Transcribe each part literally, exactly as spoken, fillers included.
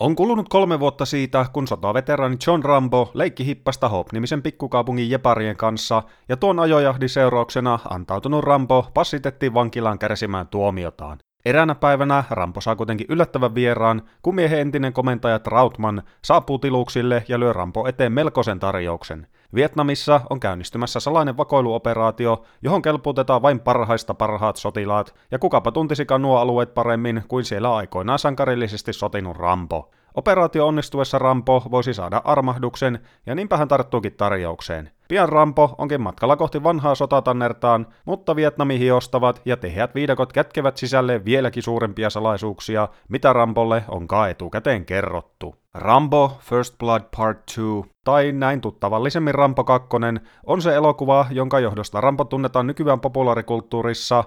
On kulunut kolme vuotta siitä, kun sotaveteraani John Rambo leikki hippasta Hope-nimisen pikkukaupungin jeparien kanssa, ja tuon ajojahdin seurauksena antautunut Rambo passitettiin vankilaan kärsimään tuomiotaan. Eräänä päivänä Rambo saa kuitenkin yllättävän vieraan, kun miehen entinen komentaja Trautman saapuu tiluksille ja lyö Rambo eteen melkoisen tarjouksen. Vietnamissa on käynnistymässä salainen vakoiluoperaatio, johon kelpuutetaan vain parhaista parhaat sotilaat, ja kukapa tuntisikaan nuo alueet paremmin kuin siellä aikoinaan sankarillisesti sotinut Rambo. Operaatio onnistuessa Rambo voisi saada armahduksen, ja niinpä hän tarttuukin tarjoukseen. Pian Rambo onkin matkalla kohti vanhaa sotatannertaan, mutta Vietnamin hiostavat ja tiheät viidakot kätkevät sisälleen vieläkin suurempia salaisuuksia, mitä Rambolle onkaan etukäteen kerrottu. Rambo First Blood Part kaksi, tai näin tuttavallisemmin Rambo Kakkonen, on se elokuva, jonka johdosta Rambo tunnetaan nykyään populaarikulttuurissa,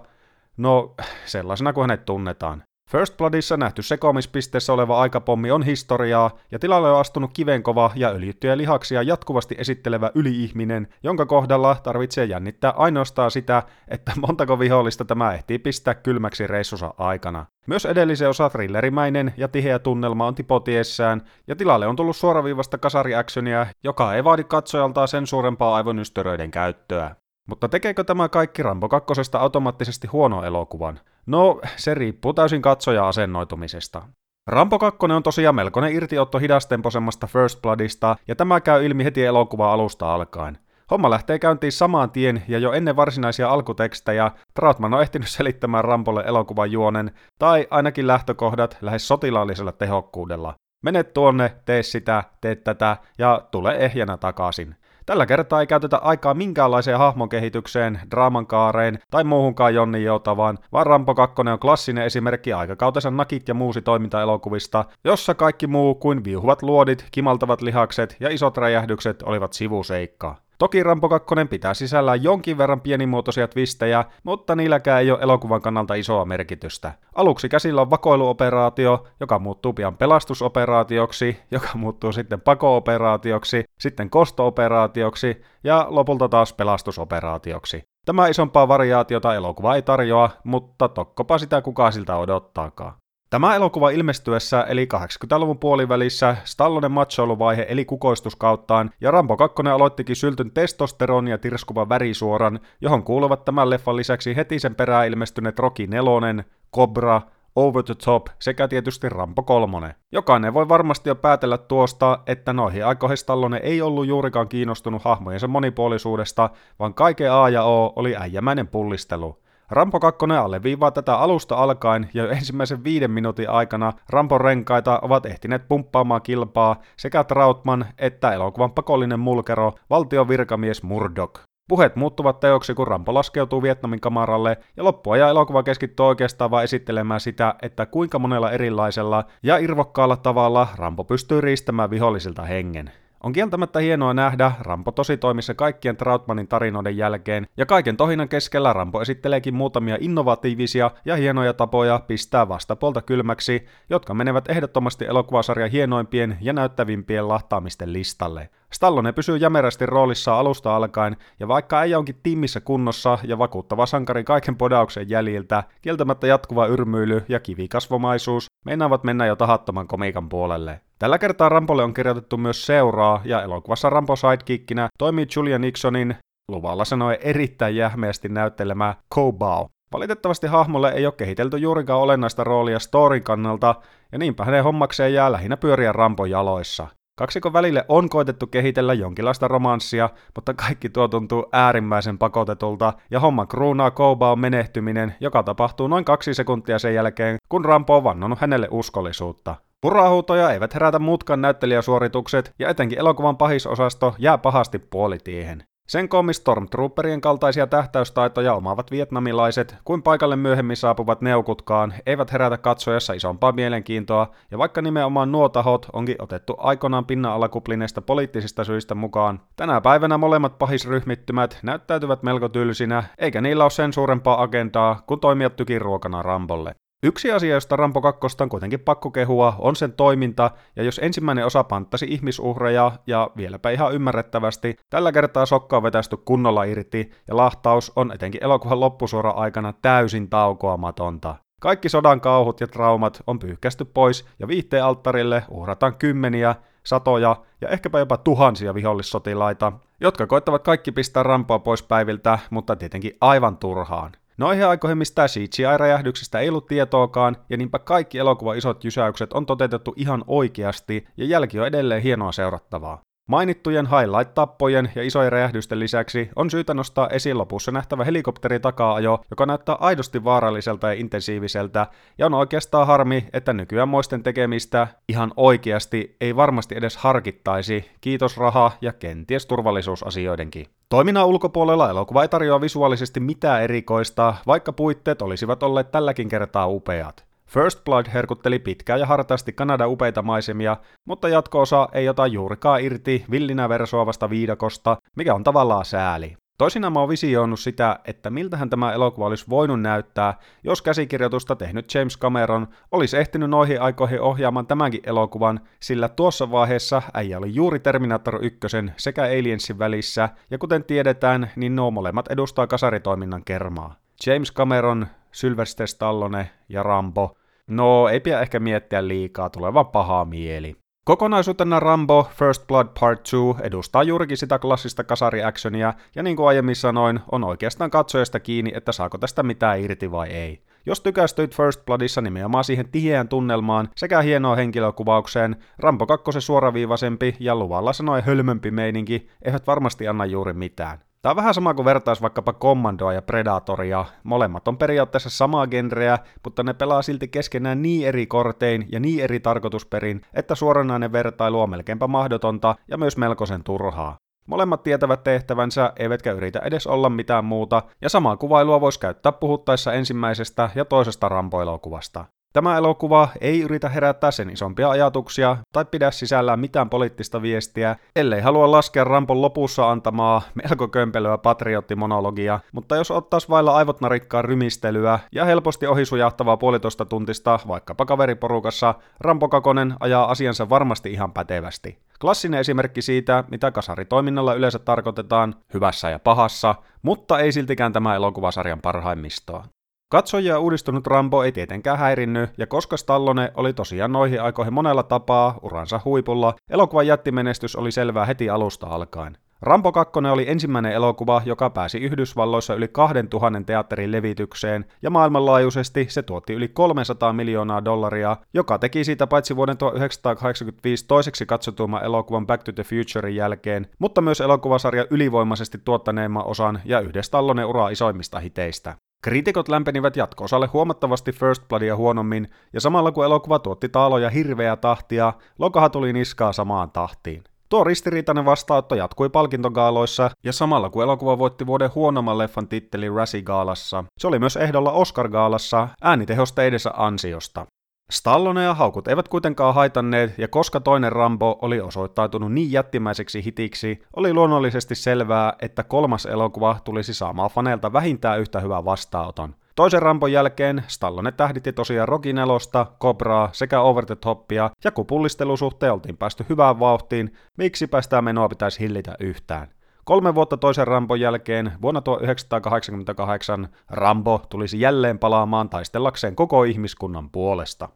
no sellaisena kuin hänet tunnetaan. First Bloodissa nähty sekoamispisteessä oleva aikapommi on historiaa, ja tilalle on astunut kivenkova ja öljyttyjä lihaksia jatkuvasti esittelevä yli-ihminen, jonka kohdalla tarvitsee jännittää ainoastaan sitä, että montako vihollista tämä ehtii pistää kylmäksi reissunsa aikana. Myös edellisen osa thrillerimäinen ja tiheä tunnelma on tipotiessään, ja tilalle on tullut suoraviivasta kasariactionia, joka ei vaadi katsojaltaan sen suurempaa aivonystyröiden käyttöä. Mutta tekeekö tämä kaikki Rambo kakkosesta automaattisesti huono elokuvan? No, se riippuu täysin katsoja-asennoitumisesta. Rambo kakkonen on tosiaan melkoinen irtiotto hidastemposemmasta First Bloodista, ja tämä käy ilmi heti elokuvaa alusta alkaen. Homma lähtee käyntiin samaan tien, ja jo ennen varsinaisia alkutekstejä Trautman on ehtinyt selittämään Rambolle elokuvan juonen, tai ainakin lähtökohdat lähes sotilaallisella tehokkuudella. Mene tuonne, tee sitä, tee tätä, ja tule ehjänä takaisin. Tällä kertaa ei käytetä aikaa minkäänlaiseen hahmonkehitykseen, draaman kaareen tai muuhunkaan jonninjoutavaan, vaan Rambo kakkonen on klassinen esimerkki aikakautensa nakit ja muusi toimintaelokuvista, jossa kaikki muu kuin viuhuvat luodit, kimaltavat lihakset ja isot räjähdykset olivat sivuseikkaa. Toki Rambo kakkonen pitää sisällään jonkin verran pienimuotoisia twistejä, mutta niilläkään ei ole elokuvan kannalta isoa merkitystä. Aluksi käsillä on vakoiluoperaatio, joka muuttuu pian pelastusoperaatioksi, joka muuttuu sitten pakooperaatioksi, sitten kostooperaatioksi ja lopulta taas pelastusoperaatioksi. Tämä isompaa variaatiota elokuva ei tarjoa, mutta tokkopa sitä kukaan siltä odottaakaan. Tämä elokuva ilmestyessä, eli kahdeksankymmentäluvun puolivälissä, Stallonen machoiluvaihe eli kukoistuskauttaan, ja Rambo kakkonen aloittikin syltyn testosteronia tirskuvan värisuoran, johon kuuluvat tämän leffan lisäksi heti sen perään ilmestyneet Rocky neljä, Cobra, Over the Top sekä tietysti Rambo kolmonen. Jokainen voi varmasti jo päätellä tuosta, että noihin aikoihin Stallone ei ollut juurikaan kiinnostunut hahmojensa monipuolisuudesta, vaan kaiken A ja O oli äijämäinen pullistelu. Rambo kakkonen alleviivaa tätä alusta alkaen, ja jo ensimmäisen viiden minuutin aikana Rambo renkaita ovat ehtineet pumppaamaan kilpaa sekä Trautman että elokuvan pakollinen mulkero, valtion virkamies Murdoch. Puheet muuttuvat teoksi, kun Rambo laskeutuu Vietnamin kamaralle, ja loppuajan elokuva keskittyy oikeastaan vain esittelemään sitä, että kuinka monella erilaisella ja irvokkaalla tavalla Rambo pystyy riistämään vihollisilta hengen. On kieltämättä hienoa nähdä Rambo tositoimissa kaikkien Trautmanin tarinoiden jälkeen, ja kaiken tohinan keskellä Rambo esitteleekin muutamia innovatiivisia ja hienoja tapoja pistää vastapuolta kylmäksi, jotka menevät ehdottomasti elokuvasarjan hienoimpien ja näyttävimpien lahtaamisten listalle. Stallone pysyy jämerästi roolissaan alusta alkaen, ja vaikka äijä onkin tiimissä kunnossa ja vakuuttava sankari kaiken podauksen jäljiltä, kieltämättä jatkuva yrmyily ja kivikasvomaisuus meinaavat mennä jo tahattoman komiikan puolelle. Tällä kertaa Rambolle on kirjoitettu myös seuraa, ja elokuvassa Rambo sidekickinä toimii Julia Nicksonin, luvalla sanoen erittäin jähmeästi näyttelemä Cowboy. Valitettavasti hahmolle ei ole kehitelty juurikaan olennaista roolia storin kannalta, ja niinpä hänen hommakseen jää lähinnä pyöriä Rambon jaloissa. Kaksikon välille on koitettu kehitellä jonkinlaista romanssia, mutta kaikki tuo tuntuu äärimmäisen pakotetulta, ja homman kruunaa Cobaon menehtyminen, joka tapahtuu noin kaksi sekuntia sen jälkeen, kun Rambo on vannonut hänelle uskollisuutta. Hurrahuutoja eivät herätä muutkaan näyttelijäsuoritukset, ja etenkin elokuvan pahisosasto jää pahasti puolitiehen. Sen koommin Stormtrooperien kaltaisia tähtäystaitoja omaavat vietnamilaiset, kuin paikalle myöhemmin saapuvat neukutkaan, eivät herätä katsojassa isompaa mielenkiintoa, ja vaikka nimenomaan nuo tahot onkin otettu aikoinaan pinna-alakuplineista poliittisista syistä mukaan, tänä päivänä molemmat pahisryhmittymät näyttäytyvät melko tylsinä, eikä niillä ole sen suurempaa agendaa kuin toimia tykiruokana Rambolle. Yksi asia, josta Rambo kakkosta on kuitenkin pakko kehua, on sen toiminta, ja jos ensimmäinen osa panttasi ihmisuhreja, ja vieläpä ihan ymmärrettävästi, tällä kertaa sokka on vetästy kunnolla irti, ja lahtaus on etenkin elokuvan loppusuoran aikana täysin taukoamatonta. Kaikki sodan kauhut ja traumat on pyyhkästy pois ja viihteen alttarille uhrataan kymmeniä, satoja ja ehkäpä jopa tuhansia vihollissotilaita, jotka koittavat kaikki pistää Ramboa pois päiviltä, mutta tietenkin aivan turhaan. Noihin aikoihin mistään C G I-räjähdyksistä ei ollut tietoakaan, ja niinpä kaikki elokuvan isot jysäykset on toteutettu ihan oikeasti, ja jälki on edelleen hienoa seurattavaa. Mainittujen highlight-tappojen ja isojen räjähdysten lisäksi on syytä nostaa esiin lopussa nähtävä helikopterin taka-ajo, joka näyttää aidosti vaaralliselta ja intensiiviseltä, ja on oikeastaan harmi, että nykyään moisten tekemistä ihan oikeasti ei varmasti edes harkittaisi, kiitos raha ja kenties turvallisuusasioidenkin. Toiminnan ulkopuolella elokuva ei tarjoa visuaalisesti mitään erikoista, vaikka puitteet olisivat olleet tälläkin kertaa upeat. First Blood herkutteli pitkään ja hartaasti Kanadan upeita maisemia, mutta jatko-osa ei ota juurikaan irti villinä versoavasta viidakosta, mikä on tavallaan sääli. Toisinaan mä oon visioinut sitä, että miltähän tämä elokuva olisi voinut näyttää, jos käsikirjoitusta tehnyt James Cameron olisi ehtinyt noihin aikoihin ohjaamaan tämänkin elokuvan, sillä tuossa vaiheessa äijä oli juuri Terminator yksi sekä Aliensin välissä, ja kuten tiedetään, niin nuo molemmat edustaa kasaritoiminnan kermaa. James Cameron, Sylvester Stallone ja Rambo. No, ei pidä ehkä miettiä liikaa, tulee vaan paha mieli. Kokonaisuutena Rambo First Blood Part two edustaa juurikin sitä klassista kasariactionia, ja niin kuin aiemmin sanoin, on oikeastaan katsojasta kiinni, että saako tästä mitään irti vai ei. Jos tykästyit First Bloodissa nimenomaan siihen tiheään tunnelmaan sekä hienoon henkilökuvaukseen, Rambo kakkosen suoraviivaisempi ja luvalla sanoen hölmömpi meininki eivät varmasti anna juuri mitään. Tää on vähän sama kuin vertaisi vaikkapa Commandoa ja Predatoria. Molemmat on periaatteessa samaa genreä, mutta ne pelaa silti keskenään niin eri kortein ja niin eri tarkoitusperin, että suoranainen vertailu on melkeinpä mahdotonta ja myös melkoisen turhaa. Molemmat tietävät tehtävänsä, eivätkä yritä edes olla mitään muuta, ja samaa kuvailua voisi käyttää puhuttaessa ensimmäisestä ja toisesta Rambo-elokuvasta. Tämä elokuva ei yritä herättää sen isompia ajatuksia tai pidä sisällään mitään poliittista viestiä, ellei halua laskea Rambon lopussa antamaa melko kömpelöä patriottimonologia, mutta jos ottaisi vailla aivot narikkaa rymistelyä ja helposti ohisujahtavaa puolitoista tuntista vaikkapa kaveriporukassa, Rambo Kakkonen ajaa asiansa varmasti ihan pätevästi. Klassinen esimerkki siitä, mitä kasaritoiminnalla yleensä tarkoitetaan hyvässä ja pahassa, mutta ei siltikään tämä elokuvasarjan parhaimmistoa. Katsojia uudistunut Rambo ei tietenkään häirinny, ja koska Stallone oli tosiaan noihin aikoihin monella tapaa uransa huipulla, elokuvan jättimenestys oli selvää heti alusta alkaen. Rambo kakkonen oli ensimmäinen elokuva, joka pääsi Yhdysvalloissa yli kaksituhatta teatterin levitykseen, ja maailmanlaajuisesti se tuotti yli kolmesataa miljoonaa dollaria, joka teki siitä paitsi vuoden tuhatyhdeksänsataakahdeksankymmentäviisi toiseksi katsotuimman elokuvan Back to the Futurein jälkeen, mutta myös elokuvasarja ylivoimaisesti tuottaneemman osan ja yhden Stallonen uraa isoimmista hiteistä. Kriitikot lämpenivät jatko-osalle huomattavasti First Bloodia huonommin, ja samalla kun elokuva tuotti taaloja hirveää tahtia, lokahan tuli niskaa samaan tahtiin. Tuo ristiriitainen vastaanotto jatkui palkintogaaloissa, ja samalla kun elokuva voitti vuoden huonomman leffan titteli Rassy-gaalassa, se oli myös ehdolla Oscar-gaalassa äänitehosteidensä ansiosta. Stallone ja haukut eivät kuitenkaan haitanneet, ja koska toinen Rambo oli osoittautunut niin jättimäiseksi hitiksi, oli luonnollisesti selvää, että kolmas elokuva tulisi saamaan faneilta vähintään yhtä hyvän vastaanoton. Toisen Rambon jälkeen Stallone tähditti tosiaan Rocky neljä, Cobraa sekä Over the Topia, ja kun pullistelusuhteen oltiin päästy hyvään vauhtiin, miksi päästään menoa pitäisi hillitä yhtään. Kolme vuotta toisen Rambon jälkeen vuonna tuhatyhdeksänsataakahdeksankymmentäkahdeksan Rambo tulisi jälleen palaamaan taistellakseen koko ihmiskunnan puolesta.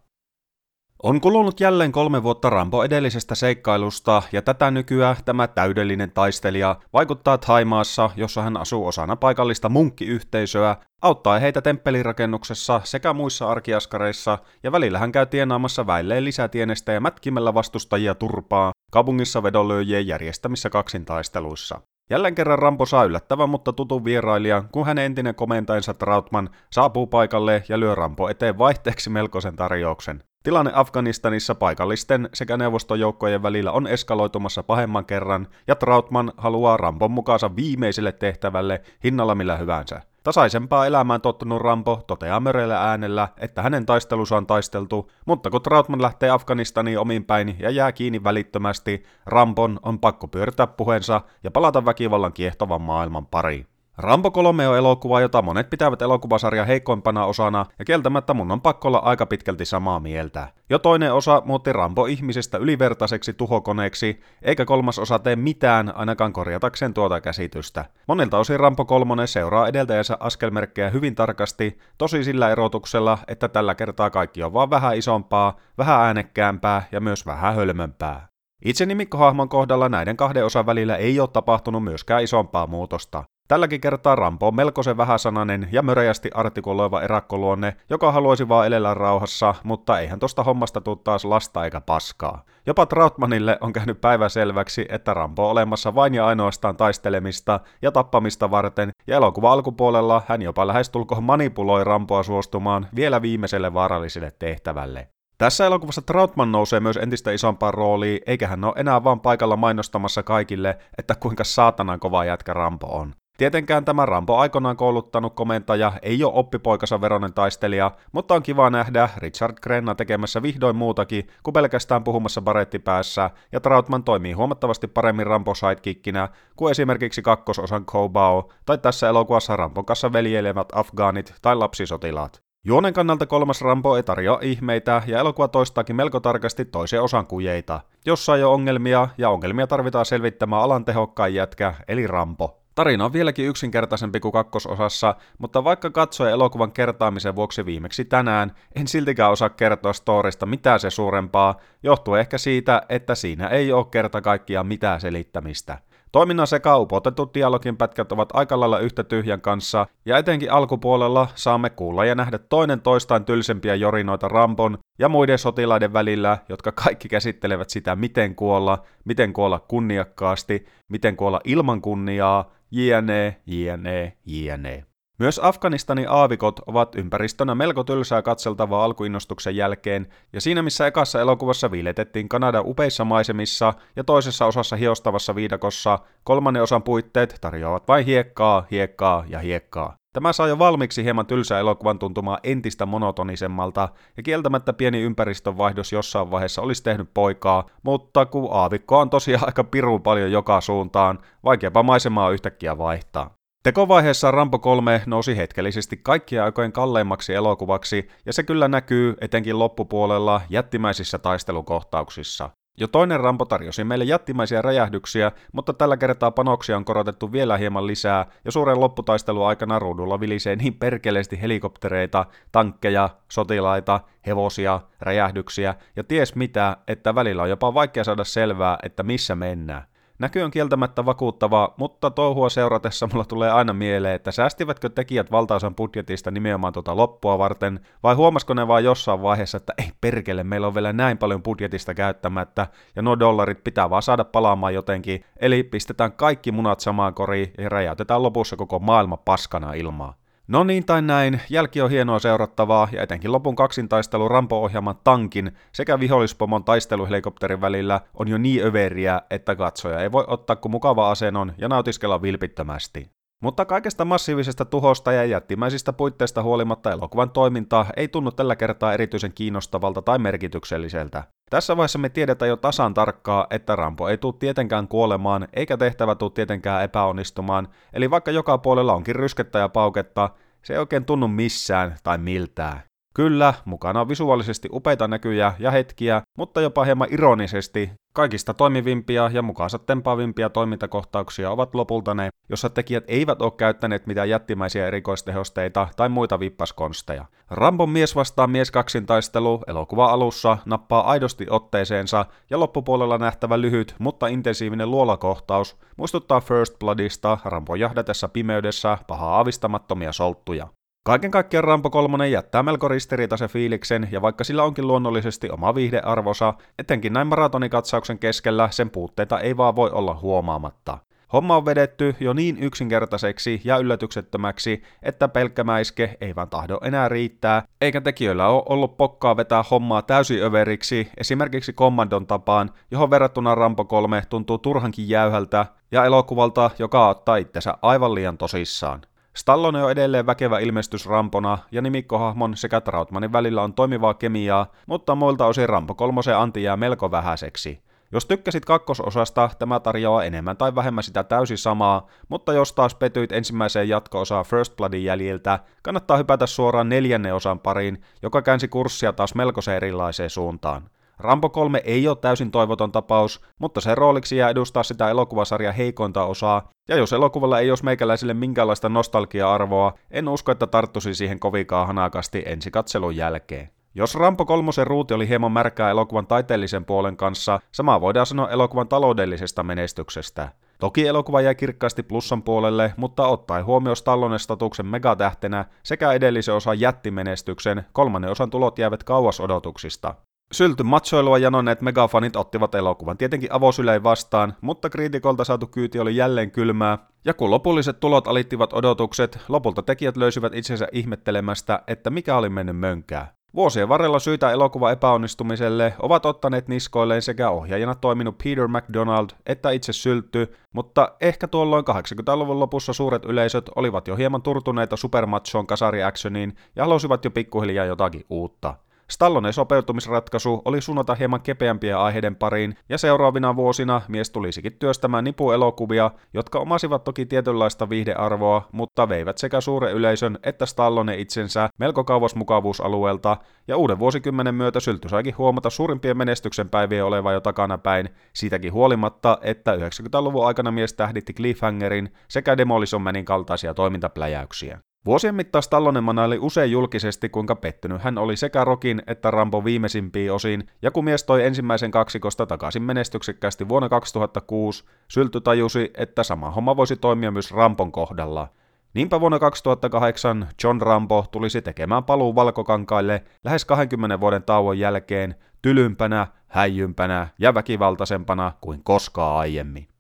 On kulunut jälleen kolme vuotta Rambo edellisestä seikkailusta, ja tätä nykyään tämä täydellinen taistelija vaikuttaa Thaimaassa, jossa hän asuu osana paikallista munkkiyhteisöä, auttaa heitä temppelirakennuksessa sekä muissa arkiaskareissa, ja välillä hän käy tienaamassa väilleen lisätienestä ja mätkimällä vastustajia turpaa kaupungissa vedonlyöjien järjestämissä kaksintaisteluissa. Jälleen kerran Rambo saa yllättävän, mutta tutun vierailijan, kun hänen entinen komentajansa Trautman saapuu paikalle ja lyö Rambo eteen vaihteeksi melkoisen tarjouksen. Tilanne Afganistanissa paikallisten sekä neuvostojoukkojen välillä on eskaloitumassa pahemman kerran, ja Trautman haluaa Rambon mukaansa viimeiselle tehtävälle hinnalla millä hyvänsä. Tasaisempaa elämään tottunut Rambo toteaa möreällä äänellä, että hänen taistelussa on taisteltu, mutta kun Trautman lähtee Afganistaniin omin päin ja jää kiinni välittömästi, Rambon on pakko pyörittää puheensa ja palata väkivallan kiehtovan maailman pariin. Rambo kolme on elokuva, jota monet pitävät elokuvasarjan heikoimpana osana, ja kieltämättä mun on pakko olla aika pitkälti samaa mieltä. Jo toinen osa muutti Rambo ihmisestä ylivertaiseksi tuhokoneeksi, eikä kolmas osa tee mitään ainakaan korjatakseen tuota käsitystä. Monilta osin Rambo kolmonen seuraa edeltäjänsä askelmerkkejä hyvin tarkasti, tosi sillä erotuksella, että tällä kertaa kaikki on vaan vähän isompaa, vähän äänekkäämpää ja myös vähän hölmömpää. Itse nimikkohahmon kohdalla näiden kahden osan välillä ei ole tapahtunut myöskään isompaa muutosta. Tälläkin kertaa Rambo on melkoisen vähäsanainen ja möreästi artikuloiva erakkoluonne, joka haluaisi vaan elellä rauhassa, mutta eihän tosta hommasta tuu taas lasta eikä paskaa. Jopa Trautmanille on käynyt päivänselväksi, että Rambo on olemassa vain ja ainoastaan taistelemista ja tappamista varten, ja elokuva alkupuolella hän jopa lähestulkoon manipuloi Ramboa suostumaan vielä viimeiselle vaaralliselle tehtävälle. Tässä elokuvassa Trautman nousee myös entistä isompaan rooliin, eikä hän ole enää vaan paikalla mainostamassa kaikille, että kuinka saatanan kova jätkä Rambo on. Tietenkään tämä Rambo aikanaan kouluttanut komentaja ei ole oppipoikansa veroinen taistelija, mutta on kiva nähdä Richard Crenna tekemässä vihdoin muutakin kuin pelkästään puhumassa baretti päässä, ja Trautman toimii huomattavasti paremmin Rambo sidekickinä kuin esimerkiksi kakkososan Cowboy tai tässä elokuvassa Rambon kanssa veljeilevät afgaanit tai lapsisotilaat. Juonen kannalta kolmas Rambo ei tarjoa ihmeitä, ja elokuva toistaakin melko tarkasti toisen osan kujeita. Jossain on ongelmia, ja ongelmia tarvitaan selvittämään alan tehokkain jätkä, eli Rambo. Tarina on vieläkin yksinkertaisempi kuin kakkososassa, mutta vaikka katsoin elokuvan kertaamisen vuoksi viimeksi tänään, en siltikään osaa kertoa storista mitään se suurempaa, johtuu ehkä siitä, että siinä ei ole kerta kaikkiaan mitään selittämistä. Toiminnan sekä upotetut dialogin pätkät ovat aika lailla yhtä tyhjän kanssa, ja etenkin alkupuolella saamme kuulla ja nähdä toinen toistaan tylsempiä jorinoita Rambon ja muiden sotilaiden välillä, jotka kaikki käsittelevät sitä miten kuolla, miten kuolla kunniakkaasti, miten kuolla ilman kunniaa, jne, jne, jne. Myös Afganistanin aavikot ovat ympäristönä melko tylsää katseltavaa alkuinnostuksen jälkeen, ja siinä missä ekassa elokuvassa viiletettiin Kanadan upeissa maisemissa ja toisessa osassa hiostavassa viidakossa, kolmannen osan puitteet tarjoavat vain hiekkaa, hiekkaa ja hiekkaa. Tämä saa jo valmiiksi hieman tylsää elokuvan tuntumaan entistä monotonisemmalta, ja kieltämättä pieni ympäristön vaihdos jossain vaiheessa olisi tehnyt poikaa, mutta kun aavikkoa on tosiaan aika pirun paljon joka suuntaan, vaikeapa maisemaa yhtäkkiä vaihtaa. Tekovaiheessa Rambo kolme nousi hetkellisesti kaikkien aikojen kalleimmaksi elokuvaksi, ja se kyllä näkyy etenkin loppupuolella jättimäisissä taistelukohtauksissa. Jo toinen Rambo tarjosi meille jättimäisiä räjähdyksiä, mutta tällä kertaa panoksia on korotettu vielä hieman lisää, ja suuren lopputaistelun aikana ruudulla vilisee niin perkeleesti helikoptereita, tankkeja, sotilaita, hevosia, räjähdyksiä ja ties mitä, että välillä on jopa vaikea saada selvää, että missä mennään. Näky on kieltämättä vakuuttavaa, mutta touhua seuratessa mulla tulee aina mieleen, että säästivätkö tekijät valtaosan budjetista nimenomaan tuota loppua varten, vai huomasiko ne vaan jossain vaiheessa, että ei perkele, meillä on vielä näin paljon budjetista käyttämättä, ja nuo dollarit pitää vaan saada palaamaan jotenkin, eli pistetään kaikki munat samaan koriin ja räjäytetään lopussa koko maailma paskana ilmaa. No niin tai näin, jälki on hienoa seurattavaa, ja etenkin lopun kaksintaistelu Rambo-ohjaaman tankin sekä vihollispomon taisteluhelikopterin välillä on jo niin överiä, että katsoja ei voi ottaa kuin mukava asennon ja nautiskella vilpittömästi. Mutta kaikesta massiivisesta tuhosta ja jättimäisistä puitteista huolimatta elokuvan toiminta ei tunnu tällä kertaa erityisen kiinnostavalta tai merkitykselliseltä. Tässä vaiheessa me tiedetään jo tasan tarkkaa, että Rambo ei tule tietenkään kuolemaan eikä tehtävä tule tietenkään epäonnistumaan, eli vaikka joka puolella onkin ryskettä ja pauketta, se ei oikein tunnu missään tai miltään. Kyllä, mukana on visuaalisesti upeita näkyjä ja hetkiä, mutta jopa hieman ironisesti kaikista toimivimpia ja mukaansa tempaavimpia toimintakohtauksia ovat lopulta ne, jossa tekijät eivät ole käyttäneet mitään jättimäisiä erikoistehosteita tai muita vippaskonsteja. Rambon mies vastaan mies kaksintaistelu elokuva alussa nappaa aidosti otteeseensa ja loppupuolella nähtävä lyhyt, mutta intensiivinen luolakohtaus muistuttaa First Bloodista Rambon jahdatessa pimeydessä pahaa avistamattomia solttuja. Kaiken kaikkiaan Rambo kolmonen jättää melko ristiriitaisen fiiliksen, ja vaikka sillä onkin luonnollisesti oma viihdearvonsa, etenkin näin maratonikatsauksen keskellä sen puutteita ei vaan voi olla huomaamatta. Homma on vedetty jo niin yksinkertaiseksi ja yllätyksettömäksi, että pelkkä mäiske ei vaan tahdo enää riittää, eikä tekijöillä ole ollut pokkaa vetää hommaa täysin överiksi, esimerkiksi Commandon tapaan, johon verrattuna Rambo kolme tuntuu turhankin jäyhältä ja elokuvalta, joka ottaa itsensä aivan liian tosissaan. Stallone on edelleen väkevä ilmestys Rampona, ja nimikkohahmon sekä Trautmanin välillä on toimivaa kemiaa, mutta muilta osin Rambo kolmosen anti jää melko vähäiseksi. Jos tykkäsit kakkososasta, tämä tarjoaa enemmän tai vähemmän sitä täysin samaa, mutta jos taas petyit ensimmäiseen jatko-osaan First Bloodin jäljiltä, kannattaa hypätä suoraan neljännen osan pariin, joka käänsi kurssia taas melkoisen erilaiseen suuntaan. Rambo kolme ei ole täysin toivoton tapaus, mutta sen rooliksi jää edustaa sitä elokuvasarjan heikointa osaa, ja jos elokuvalla ei olisi meikäläisille minkäänlaista nostalgia-arvoa, en usko, että tarttuisi siihen kovinkaan hanakasti ensikatselun jälkeen. Jos Rambo kolmosen ruuti oli hieman märkää elokuvan taiteellisen puolen kanssa, samaa voidaan sanoa elokuvan taloudellisesta menestyksestä. Toki elokuva jäi kirkkaasti plussan puolelle, mutta ottaen huomioon Stallonen statuksen megatähtenä sekä edellisen osan jättimenestyksen, kolmannen osan tulot jäivät kauas odotuksista. Sylty matsoilua janoneet megafanit ottivat elokuvan tietenkin avosylein vastaan, mutta kriitikolta saatu kyyti oli jälleen kylmää, ja kun lopulliset tulot alittivat odotukset, lopulta tekijät löysivät itsensä ihmettelemästä, että mikä oli mennyt mönkään. Vuosien varrella syitä elokuvan epäonnistumiselle ovat ottaneet niskoilleen sekä ohjaajana toiminut Peter McDonald että itse Syltty, mutta ehkä tuolloin kahdeksankymmentäluvun lopussa suuret yleisöt olivat jo hieman turtuneita supermatsoon kasariactioniin ja halusivat jo pikkuhiljaa jotakin uutta. Stallonen sopeutumisratkaisu oli suunnata hieman kepeämpiä aiheiden pariin, ja seuraavina vuosina mies tulisikin työstämään nipuelokuvia, jotka omasivat toki tietynlaista viihdearvoa, mutta veivät sekä suuren yleisön että Stallonen itsensä melko kauas mukavuusalueelta, ja uuden vuosikymmenen myötä Syltty saikin huomata suurimpien menestyksen päivien olevan jo takanapäin, siitäkin huolimatta, että yhdeksänkymmentäluvun aikana mies tähditti Cliffhangerin sekä Demolition Manin kaltaisia toimintapläjäyksiä. Vuosien mittaan Stallonen manaili usein julkisesti, kuinka pettynyt hän oli sekä Rockin että Rambon viimeisimpiin osiin, ja kun mies toi ensimmäisen kaksikosta takaisin menestyksekkäästi vuonna kaksituhattakuusi, Syltty tajusi, että sama homma voisi toimia myös Rambon kohdalla. Niinpä vuonna kaksituhattakahdeksan John Rambo tulisi tekemään paluun valkokankaille lähes kaksikymmentä vuoden tauon jälkeen tylympänä, häijympänä ja väkivaltaisempana kuin koskaan aiemmin.